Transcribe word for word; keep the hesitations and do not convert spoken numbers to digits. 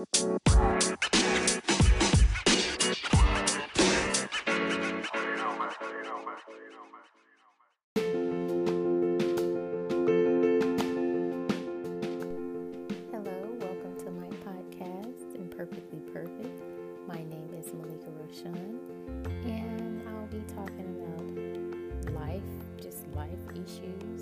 Hello, welcome to my podcast, Imperfectly Perfect. My name is Malika Roshan, and I'll be talking about life, just life issues.